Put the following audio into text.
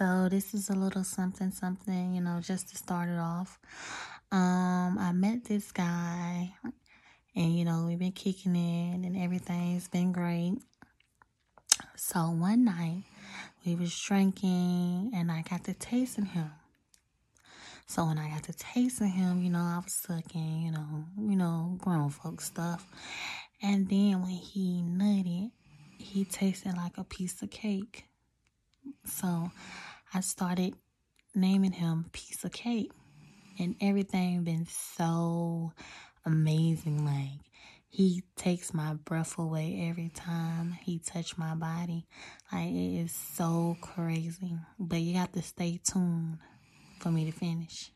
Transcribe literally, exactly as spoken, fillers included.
So this is a little something, something, you know, just to start it off. Um, I met this guy and, you know, we've been kicking it and everything's been great. So one night we was drinking and I got to tasting him. So when I got to tasting him, you know, I was sucking, you know, you know, grown folk stuff. And then when he nutted, he tasted like a piece of cake. So I started naming him Piece of Cake, and everything been so amazing. Like, he takes my breath away every time he touch my body. Like, it is so crazy. But you have to stay tuned for me to finish.